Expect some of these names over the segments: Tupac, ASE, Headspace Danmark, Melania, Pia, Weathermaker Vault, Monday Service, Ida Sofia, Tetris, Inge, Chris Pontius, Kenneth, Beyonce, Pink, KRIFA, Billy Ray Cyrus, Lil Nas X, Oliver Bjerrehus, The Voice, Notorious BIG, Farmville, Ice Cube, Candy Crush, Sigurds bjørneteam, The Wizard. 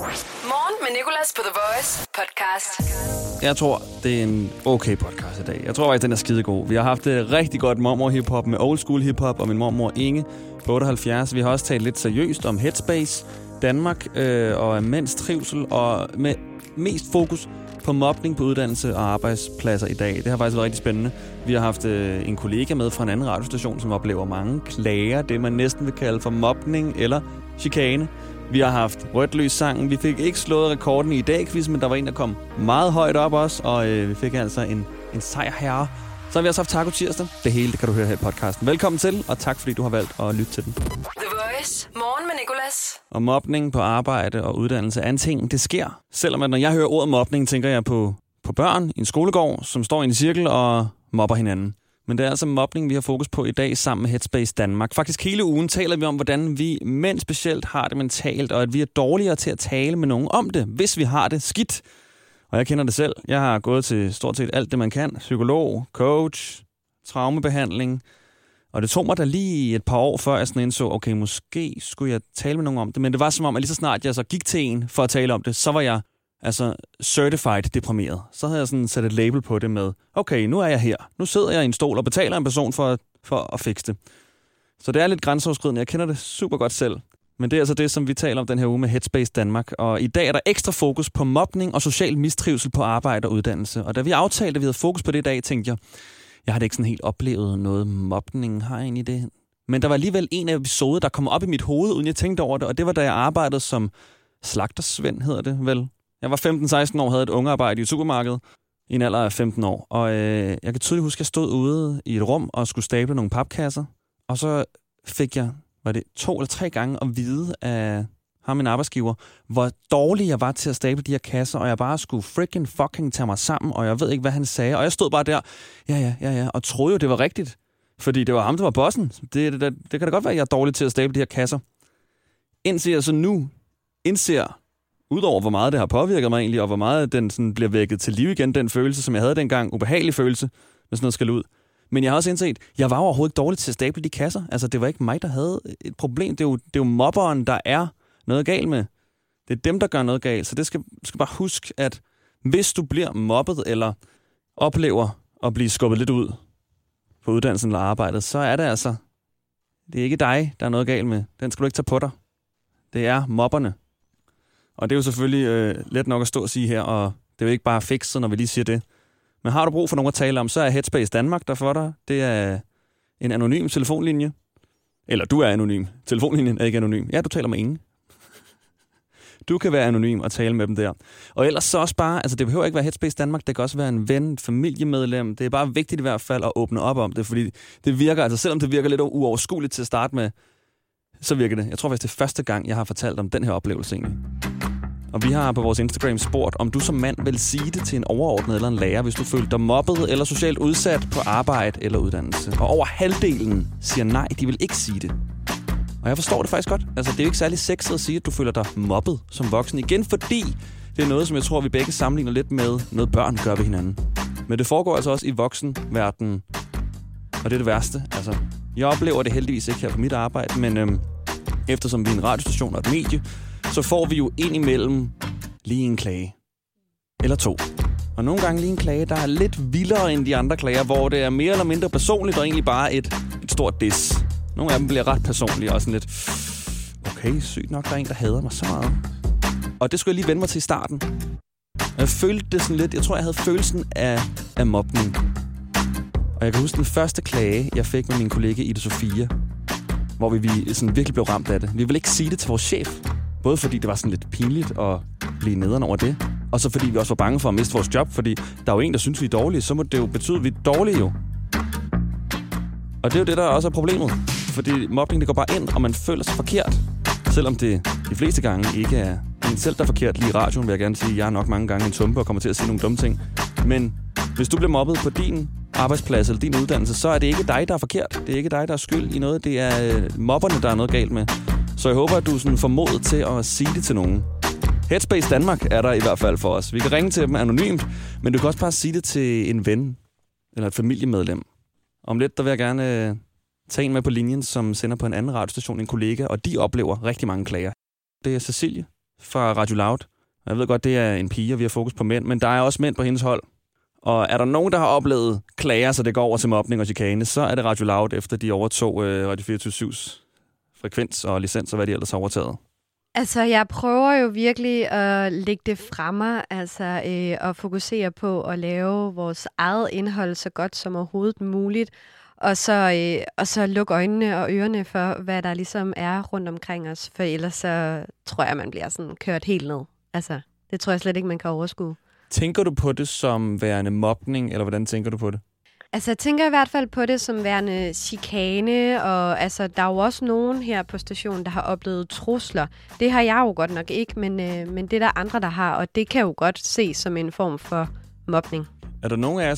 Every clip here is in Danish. Morgen med Nicolas på The Voice podcast. Jeg tror, det er en okay podcast i dag. Jeg tror faktisk, den er skidegod. Vi har haft det rigtig godt mormor hiphop med old school hiphop og min mormor Inge på 78. Vi har også talt lidt seriøst om Headspace Danmark og mænds trivsel og med mest fokus på mobning på uddannelse og arbejdspladser i dag. Det har faktisk været rigtig spændende. Vi har haft en kollega med fra en anden radiostation, som oplever mange klager, det man næsten vil kalde for mobning eller chikane. Vi har haft rødløs-sangen. Vi fik ikke slået rekorden i dag, men der var en, der kom meget højt op også, og vi fik altså en sejr herre. Så har vi også haft Taco Tirsdag. Det hele, det kan du høre her i podcasten. Velkommen til, og tak fordi du har valgt at lytte til den. The Voice. Morgen med Nicolas. Og mobning på arbejde og uddannelse er en ting, det sker. Selvom at når jeg hører ordet mobning, tænker jeg på børn i en skolegård, som står i en cirkel og mobber hinanden. Men det er altså mobning, vi har fokus på i dag sammen med Headspace Danmark. Faktisk hele ugen taler vi om, hvordan vi mænd specielt har det mentalt, og at vi er dårligere til at tale med nogen om det, hvis vi har det skidt. Og jeg kender det selv. Jeg har gået til stort set alt det, man kan. Psykolog, coach, traumebehandling. Og det tog mig da lige et par år, før jeg sådan indså, okay, måske skulle jeg tale med nogen om det. Men det var som om, at lige så snart jeg så gik til en for at tale om det, så var jeg altså certified deprimeret. Så havde jeg sådan sat et label på det med, okay, nu er jeg her. Nu sidder jeg i en stol og betaler en person for at fikse det. Så det er lidt grænseoverskridende. Jeg kender det super godt selv. Men det er altså det, som vi taler om den her uge med Headspace Danmark. Og i dag er der ekstra fokus på mobning og social mistrivsel på arbejde og uddannelse. Og da vi aftalte, at vi havde fokus på det i dag, tænkte jeg har ikke sådan helt oplevet noget mobning. Har jeg egentlig det? Men der var alligevel en episode, der kom op i mit hoved, uden jeg tænkte over det. Og det var, da jeg arbejdede som slagtersvend, hedder det vel. Jeg var 15-16 år, havde et ungearbejde i supermarkedet i en alder af 15 år. Og jeg kan tydeligt huske, at jeg stod ude i et rum og skulle stable nogle papkasser. Og så fik jeg, var det 2 eller 3 gange at vide af ham, min arbejdsgiver, hvor dårlig jeg var til at stable de her kasser, og jeg bare skulle freaking fucking tage mig sammen, og jeg ved ikke, hvad han sagde. Og jeg stod bare der, ja, og troede jo, det var rigtigt. Fordi det var ham, der var bossen. Det kan da godt være, at jeg er dårlig til at stable de her kasser. Indtil jeg så nu indser, udover hvor meget det har påvirket mig egentlig, og hvor meget den sådan bliver vækket til liv igen, den følelse, som jeg havde dengang, ubehagelig følelse, med sådan noget skal ud. Men jeg har også indset, jeg var overhovedet ikke dårlig til at stable de kasser. Altså, det var ikke mig, der havde et problem. Det er jo mobberen, der er noget galt med. Det er dem, der gør noget galt. Så det skal bare huske, at hvis du bliver mobbet eller oplever at blive skubbet lidt ud på uddannelsen eller arbejdet, så er det altså, det er ikke dig, der er noget galt med. Den skal du ikke tage på dig. Det er mobberne. Og det er jo selvfølgelig let nok at stå og sige her, og det er jo ikke bare fikset, når vi lige siger det. Men har du brug for nogen at tale om, så er Headspace Danmark der for dig. Det er en anonym telefonlinje. Eller du er anonym. Telefonlinjen er ikke anonym. Ja, du taler med ingen. Du kan være anonym og tale med dem der. Og ellers så også bare, altså det behøver ikke være Headspace Danmark, det kan også være en ven, familiemedlem. Det er bare vigtigt i hvert fald at åbne op om det, fordi det virker, altså selvom det virker lidt uoverskueligt til at starte med, så virker det. Jeg tror faktisk det er første gang, jeg har fortalt om den her oplevelse egentlig. Og vi har på vores Instagram spurgt, om du som mand vil sige det til en overordnet eller en lærer, hvis du følte dig mobbet eller socialt udsat på arbejde eller uddannelse. Og over halvdelen siger nej, de vil ikke sige det. Og jeg forstår det faktisk godt. Altså, det er jo ikke særlig sexet at sige, at du føler dig mobbet som voksen. Igen, fordi det er noget, som jeg tror, vi begge sammenligner lidt med noget børn gør ved hinanden. Men det foregår altså også i voksenverdenen. Og det er det værste. Altså, jeg oplever det heldigvis ikke her på mit arbejde, men eftersom vi er en radiostation og et medie, så får vi jo indimellem lige en klage. Eller 2. Og nogle gange lige en klage, der er lidt vildere end de andre klager, hvor det er mere eller mindre personligt og egentlig bare et stort diss. Nogle af dem bliver ret personlige og sådan lidt, okay, sygt nok, der er en, der hader mig så meget. Og det skulle jeg lige vende mig til i starten. Jeg følte det sådan lidt, jeg tror, jeg havde følelsen af mobning. Og jeg kan huske den første klage, jeg fik med min kollega Ida Sofia, hvor vi sådan virkelig blev ramt af det. Vi ville ikke sige det til vores chef. Både fordi det var sådan lidt pinligt at blive nederen over det, og så fordi vi også var bange for at miste vores job, fordi der er jo en, der synes, vi er dårlige, så må det jo betyde, at vi er dårlige jo. Og det er jo det, der også er problemet. Fordi mobning, det går bare ind, og man føler sig forkert. Selvom det de fleste gange ikke er en selv, der er forkert. Lige i radioen vil jeg gerne sige, at jeg er nok mange gange en tumpe og kommer til at sige nogle dumme ting. Men hvis du bliver mobbet på din arbejdsplads eller din uddannelse, så er det ikke dig, der er forkert. Det er ikke dig, der er skyld i noget. Det er mobberne, der er noget galt med. Så jeg håber, at du er sådan formodet til at sige det til nogen. Headspace Danmark er der i hvert fald for os. Vi kan ringe til dem anonymt, men du kan også bare sige det til en ven eller et familiemedlem. Om lidt, der vil jeg gerne tage en med på linjen, som sender på en anden radiostation, en kollega, og de oplever rigtig mange klager. Det er Cecilie fra Radio Loud. Og jeg ved godt, det er en pige, og vi har fokus på mænd, men der er også mænd på hendes hold. Og er der nogen, der har oplevet klager, så det går over til mobning og chikane, så er det Radio Loud, efter de overtog Radio 24/7's frekvens og licens, og hvad de ellers har overtaget. Altså, jeg prøver jo virkelig at lægge det fremme, altså at fokusere på at lave vores eget indhold så godt som overhovedet muligt, og så lukke øjnene og ørerne for, hvad der ligesom er rundt omkring os, for ellers så tror jeg, man bliver sådan kørt helt ned. Altså, det tror jeg slet ikke, man kan overskue. Tænker du på det som værende mobning, eller hvordan tænker du på det? Altså, jeg tænker i hvert fald på det som værende chikane, og altså, der er jo også nogen her på stationen, der har oplevet trusler. Det har jeg jo godt nok ikke, men det er der andre, der har, og det kan jo godt ses som en form for mobning. Er der nogen af jer,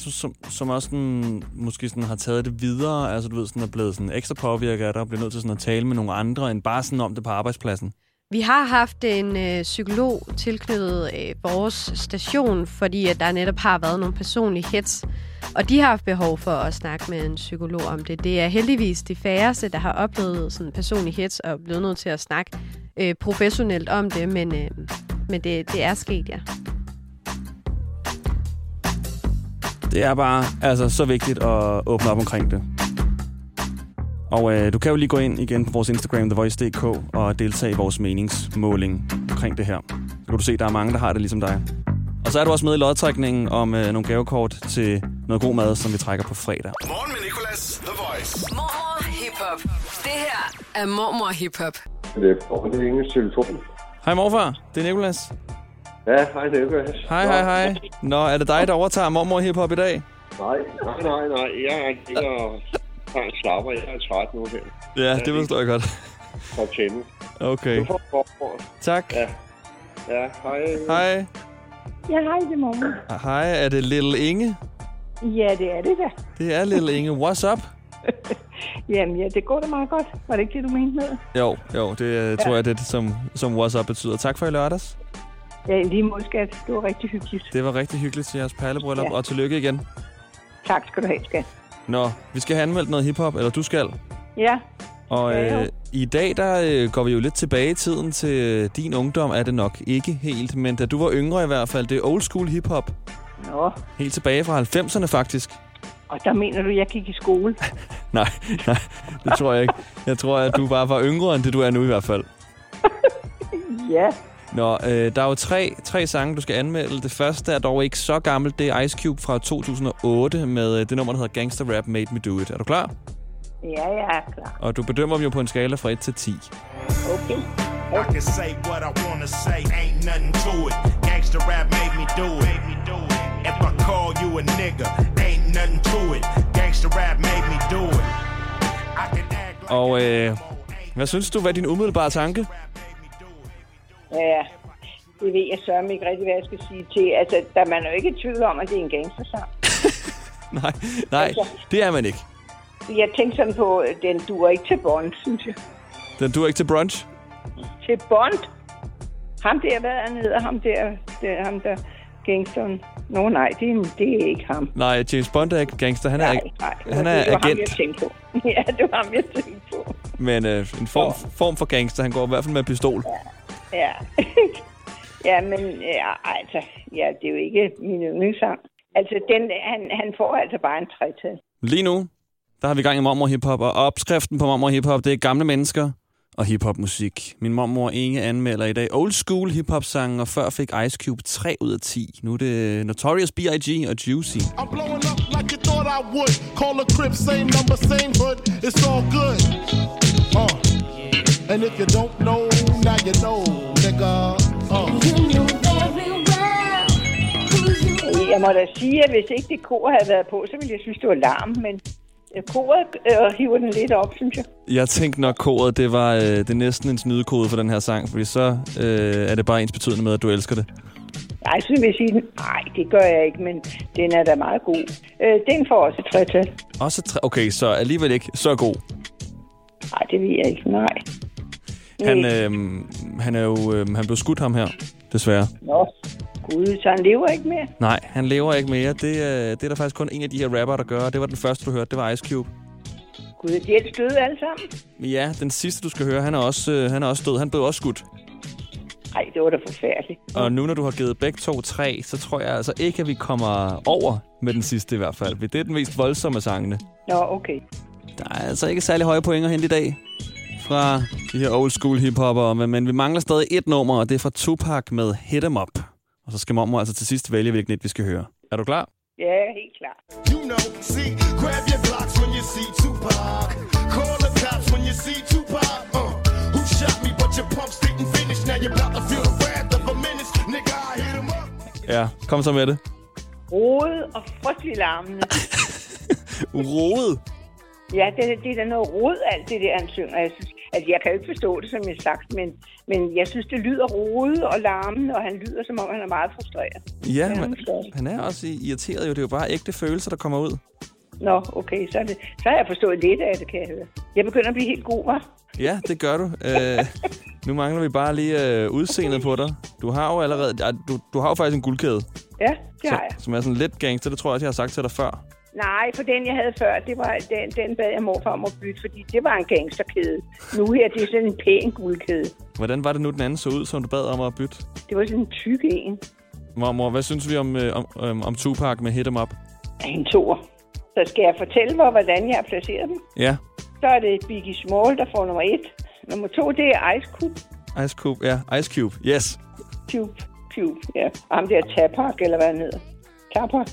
som også sådan, måske sådan, har taget det videre, altså du ved, sådan, er blevet sådan, ekstra påvirket af det, og bliver nødt til sådan, at tale med nogle andre, end bare sådan om det på arbejdspladsen? Vi har haft en psykolog tilknyttet vores station, fordi at der netop har været nogle personlige hits, og de har haft behov for at snakke med en psykolog om det. Det er heldigvis de færreste, der har oplevet sådan personlige hits og blevet nødt til at snakke professionelt om det, men det er sket, ja. Det er bare altså så vigtigt at åbne op omkring det. Og du kan jo lige gå ind igen på vores Instagram, thevoice.dk, og deltage i vores meningsmåling omkring det her. Så kan du se, der er mange, der har det ligesom dig. Og så er du også med i lodtrækningen om nogle gavekort til noget god mad, som vi trækker på fredag. Morgen med Nicolas, The Voice. Mormor Hip-Hop. Det her er Mormor Hip-Hop. Det er Inges telefon. Hej morfar, det er Nicolas. Ja, hej Nicolas. Hej. Nå, er det dig, der overtager Mormor Hip-Hop i dag? Nej. Jeg er slapper. Jeg er træt nu her. Ja, det forstår jeg godt. For tænde. Okay. Tak. Ja, hej. Hej. Ja, hej, det er morgen. Hej, er det Lille Inge? Ja, det er det da. Det er Lille Inge. What's up? Jamen ja, det går da meget godt. Var det ikke det, du mente med? Jo, det tror jeg, det er det, som what's up betyder. Tak for i lørdags. Ja, lige måde, skat. Det var rigtig hyggeligt. Det var rigtig hyggeligt til jeres perlebryllup, og tillykke igen. Tak skal du have, skat. Nå, vi skal have anmeldt noget hiphop, eller du skal. Ja. Og i dag, der går vi jo lidt tilbage i tiden til din ungdom, er det nok ikke helt. Men da du var yngre i hvert fald, det er old school hiphop. Nå. Helt tilbage fra 90'erne faktisk. Og der mener du, jeg gik i skole? nej, det tror jeg ikke. Jeg tror, at du bare var yngre end det, du er nu i hvert fald. Ja. Nå, der er jo tre sange, du skal anmelde. Det første er dog ikke så gammelt. Det er Ice Cube fra 2008 med det nummer, der hedder Gangster Rap Made Me Do It. Er du klar? Ja, jeg er klar. Og du bedømmer dem jo på en skala fra 1 til 10. Okay. I can say what I wanna say, ain't nothing to it. Gangster rap made me do it. If I call you a nigga, ain't nothing to it. Gangster rap made me do it. Og hvad synes du, hvad din umiddelbare tanke? Ja, det ved jeg sørme ikke rigtig, hvad jeg skal sige til. Altså, der er man jo ikke i tvivl om, at det er en gangstersang. nej, altså, det er man ikke. Jeg tænkte sådan på, den duer ikke til Bond, synes jeg. Den duer ikke til brunch? Til Bond? Ham der, hvad er nede? Ham der gangsteren. Nå nej, det er ikke ham. Nej, James Bond er ikke gangster. Nej, han er agent. Det var ham, jeg tænkte på. Ja, det var ham, jeg tænkte på. Men en form for gangster. Han går i hvert fald med pistol. Ja. Ja, ja, men ja, altså, ja, det er jo ikke min yndlingssang. Altså, han får altså bare en 3-tal. Lige nu, der har vi gang i mormor hiphop, og opskriften på mormor hiphop, det er gamle mennesker og hiphopmusik. Min mormor Inge anmelder i dag old school hiphopsangen, og før fik Ice Cube 3 ud af 10. Nu er det Notorious BIG og Juicy. I'm blowing up like you thought I would. Call a crib, same number, same hood. It's all good. And if you don't know, now you know, nigga. Jeg må da sige, at hvis ikke det kor havde været på, så ville jeg synes, det var larm. Men koret hiver den lidt op, synes jeg. Jeg tænkte nok, koret, det var det næsten en snydekode for den her sang. Fordi så er det bare ens betydende med, at du elsker det. Nej, så vil jeg sige, nej, det gør jeg ikke, men den er da meget god. Den får også 3-tal. Også 3? Okay, så alligevel ikke så god. Nej, det vil jeg ikke, nej. Han blev skudt ham her, desværre. Nå, gud, så han lever ikke mere? Nej, han lever ikke mere. Det er der faktisk kun en af de her rapper, der gør. Det var den første, du hørte. Det var Ice Cube. Gud, de er døde alle sammen? Ja, den sidste, du skal høre, han er også død. Han blev også skudt. Nej, det var da forfærdeligt. Og nu, når du har givet begge to 3, så tror jeg altså ikke, at vi kommer over med den sidste i hvert fald. Det er den mest voldsomme sangene. Nå, okay. Der er altså ikke særlig høje point at hente i dag fra de her old school hiphopper, men vi mangler stadig et nummer, og det er fra Tupac med Hit 'Em Up. Og så skal mormor altså til sidst vælge, hvilken et vi skal høre. Er du klar? Ja, yeah, helt klar. You know, see, grab your blocks when you see Tupac. Call the cops when you see Tupac. Who shot me, but your pumps didn't finish. Now you're about to feel the wrath of a menace. Nigga, I hit 'em up. Ja, kom så med det. Rode og frygtelig larmende. Rode? Ja, det er da noget rod, alt det der, han synger. Jeg synes, altså, jeg kan jo ikke forstå det, som jeg sagt, men jeg synes, det lyder rodet og larmende, og han lyder, som om han er meget frustreret. Ja, men han er også irriteret jo. Det er jo bare ægte følelser, der kommer ud. Nå, okay, så har jeg forstået lidt af det, kan jeg høre. Jeg begynder at blive helt god, hva'? Ja, det gør du. Nu mangler vi bare lige udseendet på dig. Du har jo allerede... Du har jo faktisk en guldkæde. Ja, det har jeg. Som er sådan lidt gangster, det tror jeg også, jeg har sagt til dig før. Nej, for den, jeg havde før, det var den bad jeg morfar om at bytte, fordi det var en gangsterkæde. Nu her, det er sådan en pæn guldkæde. Hvordan var det nu, den anden så ud, som du bad om at bytte? Det var sådan en tyk en. Mormor, hvad synes vi om Tupac med Hit 'Em Up? En toer. Så skal jeg fortælle mig, hvordan jeg har placeret dem. Ja. Så er det Biggie Small, der får nummer 1. Nummer 2, det er Ice Cube. Ice Cube, ja. Ice Cube, yes. Cube, ja. Og ham der Tupac, eller hvad han hedder. Tupac.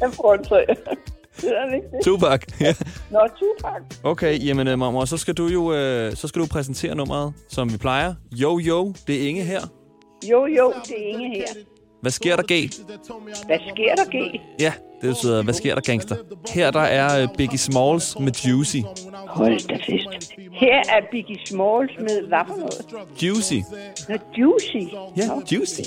Jeg får en 3. Tupac, ja. Nå, Tupac. Okay, jamen mormor, så skal du jo præsentere nummeret, som vi plejer. Jo, det er Inge her. Jo, det er Inge her. Hvad sker der, G? Hvad sker der, G? Ja, det betyder, hvad sker der, gangster? Her der er Biggie Smalls med Juicy. Hold da fest. Her er Biggie Smalls med hvad for noget? Juicy. Nå, Juicy. Ja, Juicy.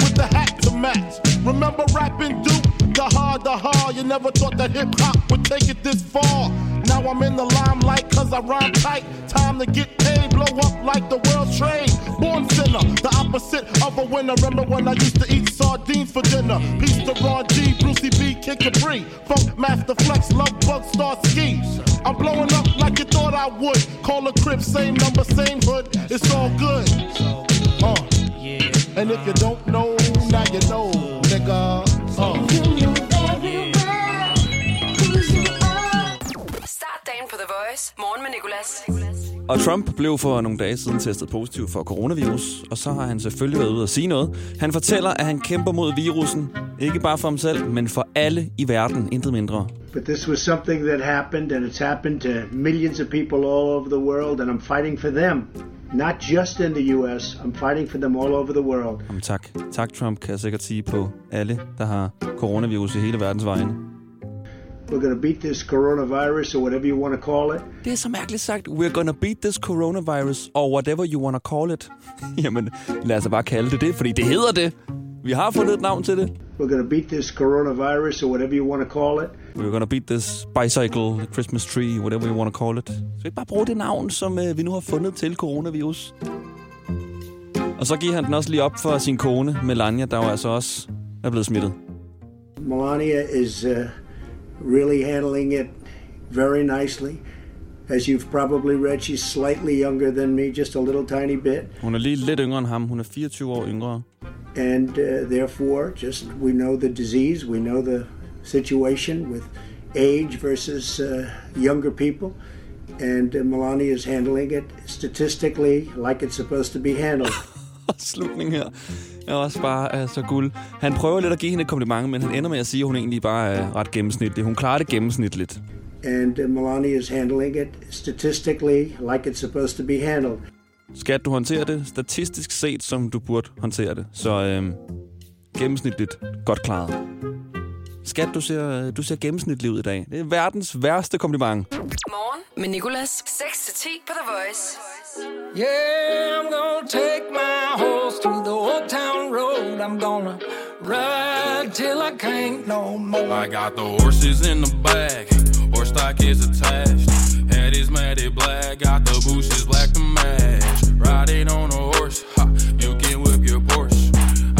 with the hat to match. Remember rapping Duke? The hard. You never thought that hip-hop would take it this far. Now I'm in the limelight cause I rhyme tight. Time to get paid, blow up like the world trade. Born sinner, the opposite of a winner. Remember when I used to eat sardines for dinner. Peace to Ron G, Brucey B, Kid Capri. Funk Master Flex, Love Bug, Star Ski. I'm blowing up like you thought I would. Call a crib, same number, same hood. It's all good. And if you don't know, now you know, nigga. På The Voice. Morgen med Nicolas. Og Trump blev for nogle dage siden testet positiv for coronavirus, og så har han selvfølgelig været ude at sige noget. Han fortæller, at han kæmper mod virussen, ikke bare for ham selv, men for alle i verden, intet mindre. But this was something that happened, and it's happened to millions of people all over the world, and I'm fighting for them. Not just in the US, I'm fighting for them all over the world. Jamen, tak. Tak, Trump, kan jeg sikkert sige på alle, der har coronavirus i hele verdens vegne. We're gonna beat this coronavirus, or whatever you want to call it. Det er så mærkeligt sagt. We're gonna beat this coronavirus, or whatever you want to call it. Jamen, lad os bare kalde det det, fordi det hedder det. Vi har fundet et navn til det. We're gonna beat this coronavirus, or whatever you want to call it. We're gonna beat this bicycle, the Christmas tree, whatever you want to call it. Så ikke bare bruge det navn, som vi nu har fundet til coronavirus. Og så giver han den også lige op for sin kone, Melania, der jo altså også er blevet smittet. Melania is... really handling it very nicely. As you've probably read, she's slightly younger than me, just a little tiny bit. Hun er lige lidt yngre end ham. Hun er 24 år yngre. And therefore, just we know the disease, we know the situation with age versus younger people. And Melania is handling it statistically like it's supposed to be handled. Slutning her. Jeg er også bare så guld. Han prøver lidt at give hende et kompliment, men han ender med at sige, at hun egentlig bare er ret gennemsnitlig. Hun klarer det gennemsnitligt. And Melania is handling it statistically like it's supposed to be handled. Skat, du håndterer det statistisk set, som du burde håndtere det. Så gennemsnitligt godt klaret. Skat, du ser gennemsnitlig ud i dag. Det er verdens værste kompliment. Morgen med Nicolas. 6-10 på The Voice. Yeah, I'm gonna take my horse to the old town road. I'm gonna ride till I can't no more. I got the horses in the back, horse stock is attached. Had his is mad at black, got the bushes black to match. Riding on a horse, ha, you can whip your Porsche.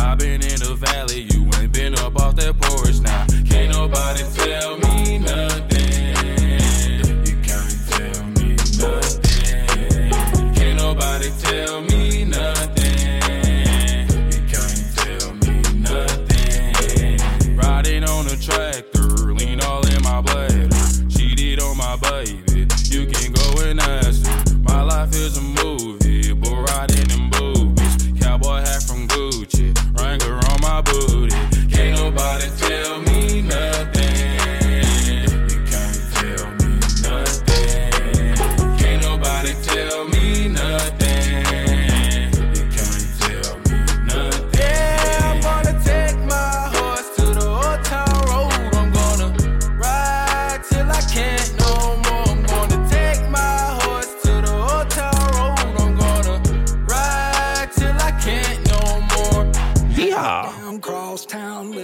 I been in the valley, you ain't been up off that porch. Now, can't nobody tell me nothing. You can't tell me nothing. Can't nobody tell me nothing. Tractor, lean all in my bladder. Cheated on my baby, you can go and ask her. My life is a movie, bull riding in boobies. Cowboy hat from Gucci, Wrangler on my booty. Can't nobody tell me nothing. You can't tell me nothing. Can't nobody tell me nothing.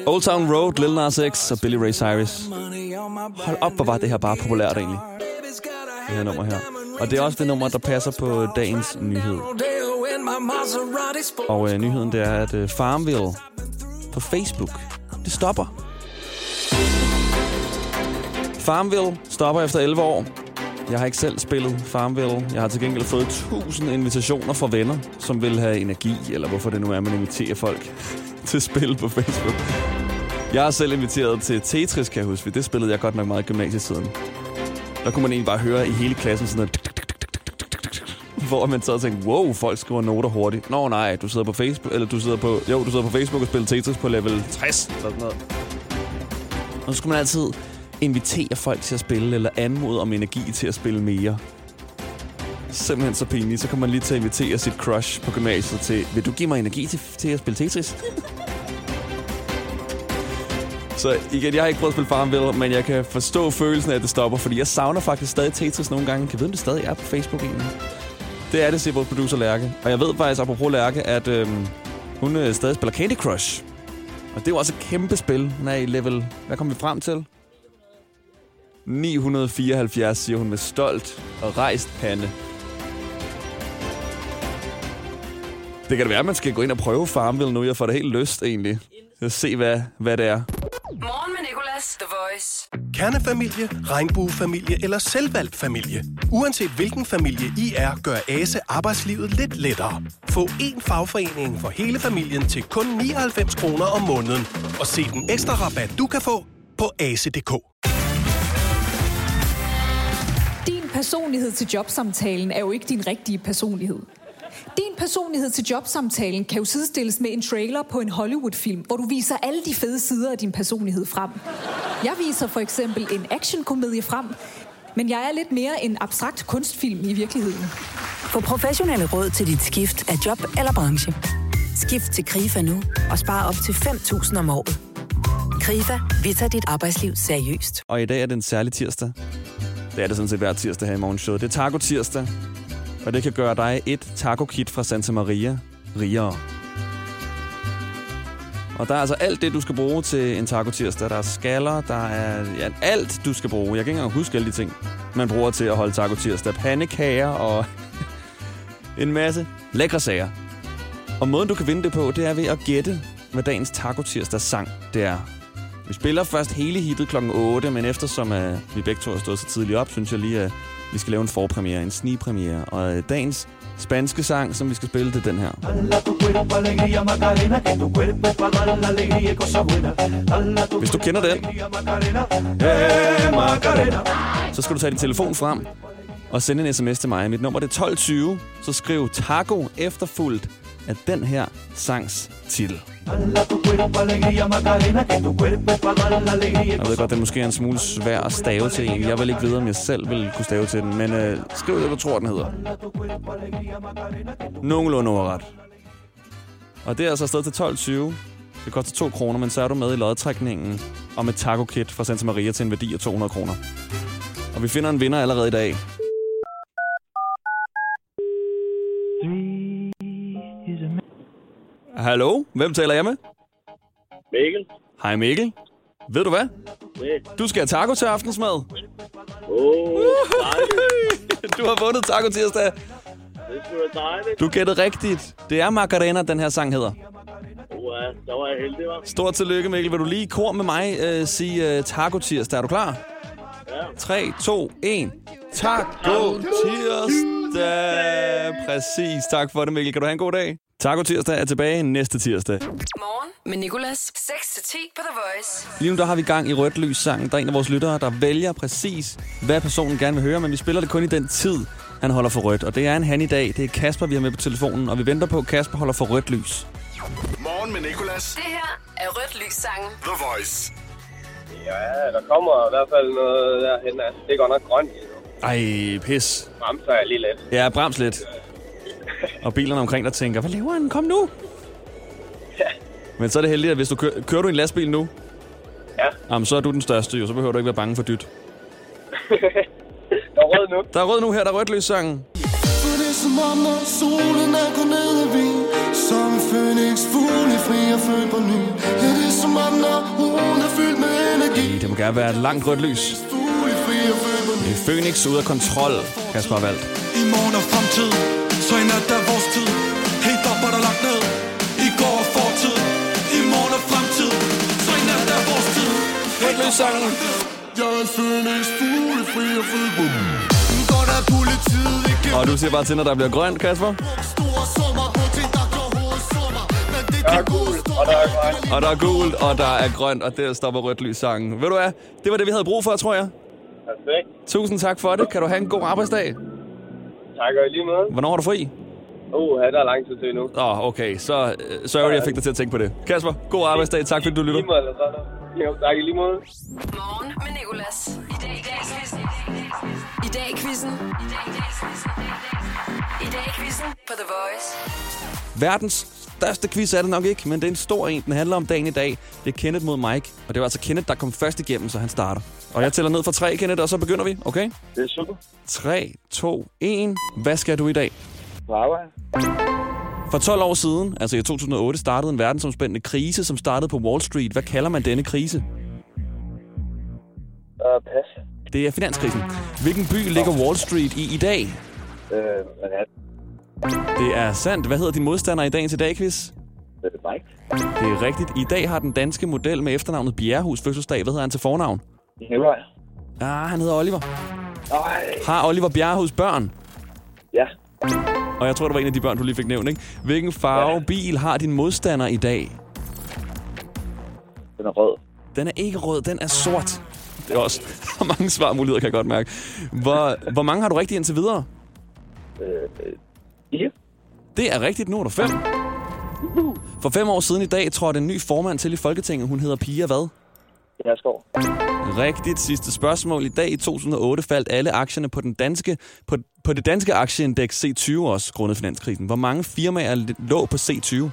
Old Town Road, Lil Nas X og Billy Ray Cyrus. Hold op, hvor var det her bare populært egentlig. Det her nummer her. Og det er også det nummer, der passer på dagens nyhed. Og nyheden det er, at Farmville på Facebook, det stopper. Farmville stopper efter 11 år. Jeg har ikke selv spillet Farmville. Jeg har til gengæld fået 1000 invitationer fra venner, som vil have energi, eller hvorfor det nu er, man inviterer folk til spil på Facebook. Jeg er selv inviteret til Tetris, kan jeg huske. Det spillede jeg godt nok meget i gymnasietiden. Der kunne man egentlig bare høre i hele klassen sådan noget, hvor man så tænkte, wow, folk skriver noter hurtigt. Nå nej, du sidder på Facebook, eller du sidder på Facebook og spiller Tetris på level 60, eller sådan noget. Og så skulle man altid invitere folk til at spille, eller anmode om energi til at spille mere. Simpelthen så pinligt. Så kan man lige til at invitere sit crush på gymnasiet til, vil du give mig energi til at spille Tetris? Så igen, jeg har ikke prøvet at spille Farmville, men jeg kan forstå følelsen af, at det stopper, fordi jeg savner faktisk stadig Tetris nogle gange. Kan jeg vide, om det stadig er på Facebook egentlig? Det er det, siger vores producer Lærke. Og jeg ved faktisk, apropos Lærke, at hun stadig spiller Candy Crush. Og det er jo også et kæmpe spil. Hun er i level... Hvad kommer vi frem til? 974, siger hun med stolt og rejst pande. Det kan det være, man skal gå ind og prøve Farmville nu. Jeg får det helt lyst, egentlig. Jeg se, hvad det er. Morgen med Nicolas, The Voice. Kernefamilie, regnbuefamilie eller selvvalgt familie. Uanset hvilken familie I er, gør ASE arbejdslivet lidt lettere. Få én fagforening for hele familien til kun 99 kroner om måneden. Og se den ekstra rabat, du kan få på ase.dk. Din personlighed til jobsamtalen er jo ikke din rigtige personlighed. Din personlighed til jobsamtalen kan jo sidestilles med en trailer på en Hollywood-film, hvor du viser alle de fede sider af din personlighed frem. Jeg viser for eksempel en actionkomedie frem, men jeg er lidt mere en abstrakt kunstfilm i virkeligheden. Få professionelle råd til dit skift af job eller branche. Skift til KRIFA nu og spar op til 5.000 om året. KRIFA, vi tager dit arbejdsliv seriøst. Og i dag er det en særlig tirsdag. Det er det sådan set hver tirsdag her i morgenshowet. Det er taco-tirsdag. Og det kan gøre dig et taco-kit fra Santa Maria rigere. Og der er altså alt det, du skal bruge til en taco-tirsdag. Der er skaller, der er alt, du skal bruge. Jeg kan ikke engang huske alle de ting, man bruger til at holde taco-tirsdag. Pandekager og en masse lækre sager. Og måden, du kan vinde det på, det er ved at gætte, hvad dagens taco-tirsdags sang det er. Vi spiller først hele hittet kl. 8, men eftersom vi begge to har stået så tidligt op, synes jeg lige, at vi skal lave en forpremiere, en snigpremiere. Og dagens spanske sang, som vi skal spille, det er den her. Hvis du kender den, så skal du tage din telefon frem og sende en sms til mig. Mit nummer det er 1220, så skriv taco efterfulgt af den her sangs titel. Jeg ved godt, det måske er en smule svær at stave til en. Jeg vil ikke vide, om jeg selv ville kunne stave til den, men skriv det, du tror, den hedder. Nogenlunde overret. Og det er altså afsted til 12.20. Det koster 2 kroner, men så er du med i lodtrækningen om et taco-kit fra Santa Maria til en værdi af 200 kroner. Og vi finder en vinder allerede i dag. Hallo, hvem taler jeg med? Mikkel. Hej Mikkel. Ved du hvad? Du skal have taco til aftensmad. Åh, oh, Du har vundet Taco Tirsdag. Du gættede rigtigt. Det er Macarena, den her sang hedder. Der var jeg heldig, hva'? Stort tillykke, Mikkel. Vil du lige i kor med mig sige Taco Tirsdag? Er du klar? Ja. 3, 2, 1. Taco Tirsdag. Præcis. Tak for det, Mikkel. Kan du have en god dag? Taco Tirsdag er tilbage næste tirsdag. Morgen med Nicolas. 6-10 på The Voice. Lige nu der har vi gang i rødt lys sangen. Der er en af vores lyttere, der vælger præcis, hvad personen gerne vil høre, men vi spiller det kun i den tid, han holder for rødt. Og det er en han i dag. Det er Kasper, vi har med på telefonen, og vi venter på, at Kasper holder for rødt lys. Morgen med Nicolas. Det her er rødt lys sangen. The Voice. Ja, der kommer i hvert fald noget derhen. Altså, det går nok grønt. Ej, pis. Bremser jeg lige lidt. Ja, brems lidt. Og bilerne omkring der tænker, hvad laver han? Kom nu! Ja. Men så er det heldigt, at hvis du kører du en lastbil nu? Ja. Jamen, så er du den største jo, så behøver du ikke være bange for dyt. Der er rød nu. Der er rød nu her, der er rødt lys sangen. Som om når solen er gået ned ad vi, som en fønix fugle fri og følt på ny. Ja, det er som om når hun er fyldt med energi. Det må gerne være et langt rødt lys. Det er fønix ude af kontrol, Kasper har valgt. I morgen og fremtid, så i nat er vores tid. Helt op og der lagt ned, i går og fortid. I morgen og fremtid, så i nat er vores tid. Rødt lys sangen. Jeg er en fønix fugle fri og følt på ny. Og du siger bare til, når der bliver grønt, Kasper. Der er gult, og der er grønt. Og der er gult, og der er grønt, og der stopper rødt lys sangen. Ved du hvad? Det var det, vi havde brug for, tror jeg. Perfekt. Tusind tak for det. Kan du have en god arbejdsdag? Tak, og i lige måde. Hvornår har du fri? Der er lang tid til nu. Okay. Så er jeg fik dig til at tænke på det. Kasper, god arbejdsdag. Tak, fordi du lytter. I lige måde, eller sådan noget. Tak, i lige måde. Morgen med Nicolas. I dag quizzen på The Voice. Verdens største quiz er det nok ikke, men det er en stor en. Den handler om dagen i dag. Det er Kenneth mod Mike, og det var altså Kenneth, der kom først igennem, så han starter. Og jeg tæller ned fra 3, Kenneth, og så begynder vi, okay? Det er super. 3, 2, 1. Hvad skal du i dag? Wow. For 12 år siden, altså i 2008, startede en verdensomspændende krise, som startede på Wall Street. Hvad kalder man denne krise? Pas. Det er finanskrisen. Hvilken by ligger Wall Street i dag? Manhattan. Det er sandt. Hvad hedder din modstander i dagens i dag, quiz? Mike. Det er rigtigt. I dag har den danske model med efternavnet Bjerrehus fødselsdag. Hvad hedder han til fornavn? Oliver. Han hedder Oliver. Nej. Har Oliver Bjerrehus børn? Ja. Og jeg tror, det var en af de børn, du lige fik nævnt, ikke? Hvilken farve bil har din modstander i dag? Den er rød. Den er ikke rød. Den er sort. Det er også mange svarmuligheder, kan jeg godt mærke. Hvor mange har du rigtigt indtil videre? 4. Det er rigtigt. Nu er der 5. For 5 år siden i dag trådte en ny formand til i Folketinget. Hun hedder Pia hvad? Skov. Rigtigt. Sidste spørgsmål. I dag i 2008 faldt alle aktierne på det danske aktieindeks C20 også, grundet finanskrisen. Hvor mange firmaer lå på C20? 20.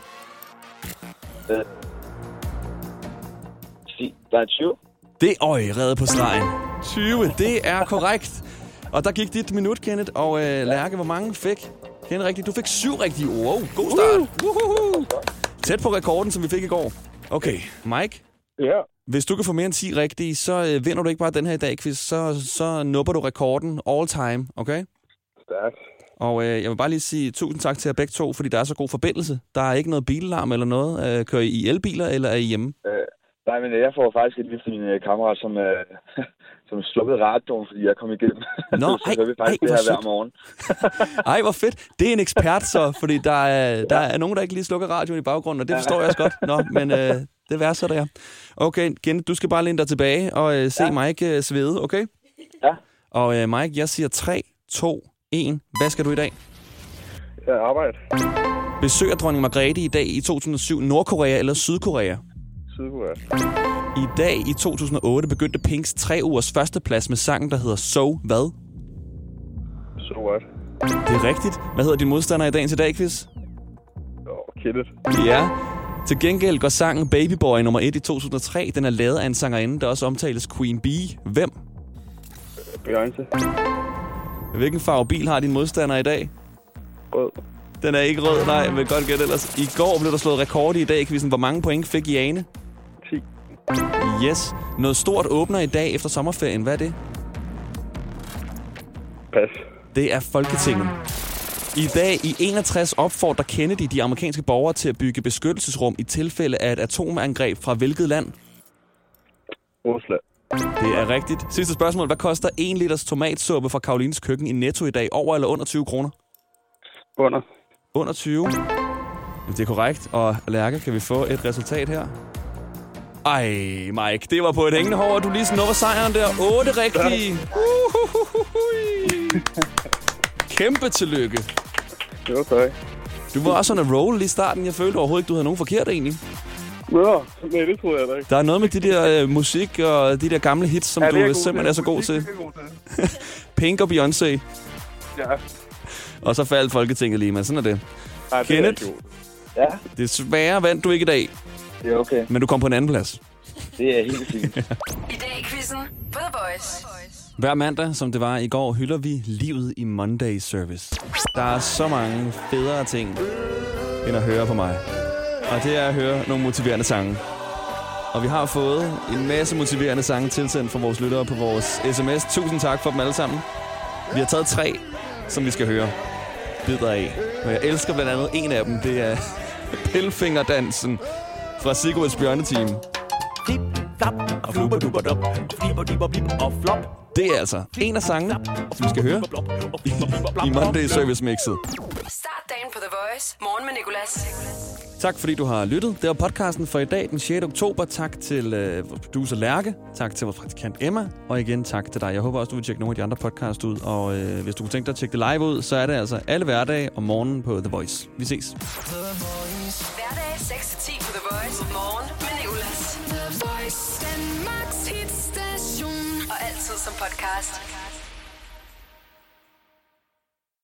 Det redde på stregen. 20, det er korrekt. Og der gik dit minut, Kenneth, og Lærke, hvor mange fik? Kenneth rigtigt. Du fik 7 rigtige. Wow, god start. Tæt på rekorden, som vi fik i går. Okay, Mike. Ja? Hvis du kan få mere end 10 rigtige, så vinder du ikke bare den her i dag, quiz. Så nupper du rekorden all time, okay? Stærk. Og jeg vil bare lige sige tusind tak til jer begge to, fordi der er så god forbindelse. Der er ikke noget bilalarm eller noget. Kører I elbiler, eller er I hjemme? Nej, men jeg får faktisk et lift til min kammerat, som slukkede radioen, fordi jeg kom igennem. Nå, så hører vi faktisk det her hver morgen. Ej, hvor fedt. Det er en ekspert så, fordi der er nogen, der ikke lige slukker radioen i baggrunden, og det forstår jeg også godt. Nå, men det værste er der. Okay, Kenneth, du skal bare læne dig tilbage og se Mike svede, okay? Ja. Og Mike, jeg siger 3, 2, 1. Hvad skal du i dag? Jeg arbejder. Besøger dronning Margrethe i dag i 2007 Nordkorea eller Sydkorea? I dag i 2008 begyndte Pinks 3 ugers førsteplads med sangen, der hedder So Hvad? So What? Det er rigtigt. Hvad hedder din modstander i dagens i dag, quiz? Kenneth. Ja. Til gengæld går sangen Baby Boy nummer 1 i 2003. Den er lavet af en sangerinde, der også omtales Queen Bee. Hvem? Beyonce. Hvilken farve bil har din modstander i dag? Rød. Den er ikke rød, nej. Men godt gæt ellers. I går blev der slået rekord i dag, quizzen. Hvor mange point fik I, Ane? 10. Yes. Noget stort åbner i dag efter sommerferien. Hvad er det? Pas. Det er Folketinget. I dag i 61 opfordrer Kennedy de amerikanske borgere til at bygge beskyttelsesrum i tilfælde af et atomangreb fra hvilket land? Rusland. Det er rigtigt. Sidste spørgsmål. Hvad koster 1 liters tomatsuppe fra Karolines køkken i Netto i dag? Over eller under 20 kroner? Under. Under 20? Det er korrekt. Og Lærke, kan vi få et resultat her? Ej, Mike, det var på et hængende hår, og du lige snupper sejren der. 8 rigtige. Kæmpe tillykke. Jo, tak. Du var også on a roll lige i starten. Jeg følte overhovedet ikke, du havde nogen forkert egentlig. Nå, nej, det tror jeg da ikke. Der er noget med de der musik og de der gamle hits, som ja, du simpelthen er så god til. Pink og Beyonce. Ja. Og så faldt Folketinget lige, men sådan er det. Ej, det Kenneth, er ja. Desværre vandt du ikke i dag. Det er okay. Men du kom på en anden plads. Det er helt fint. I dag i quizzen på The Voice. Hver mandag, som det var i går, hylder vi livet i Monday Service. Der er så mange federe ting, end at høre på mig. Og det er at høre nogle motiverende sange. Og vi har fået en masse motiverende sange tilsendt fra vores lyttere på vores sms. Tusind tak for dem alle sammen. Vi har taget 3, som vi skal høre bidder af. Og jeg elsker blandt andet en af dem. Det er Pillefingerdansen fra Sigurds bjørneteam. Det er altså en af sangene, som vi skal høre i Monday Service Mixet. Start dagen på The Voice. Morgen med Nicolas. Tak fordi du har lyttet. Det var podcasten for i dag, den 6. oktober. Tak til vores producer Lærke. Tak til vores praktikant Emma. Og igen tak til dig. Jeg håber også, du vil tjekke nogle af de andre podcasts ud. Og hvis du kunne tænke dig at tjekke det live ud, så er det altså alle hverdage om morgenen på The Voice. Vi ses. Hverdag 6-10 på The Voice. Morgen med Nicolas. The Voice. Danmarks hitstation. Og altid som podcast.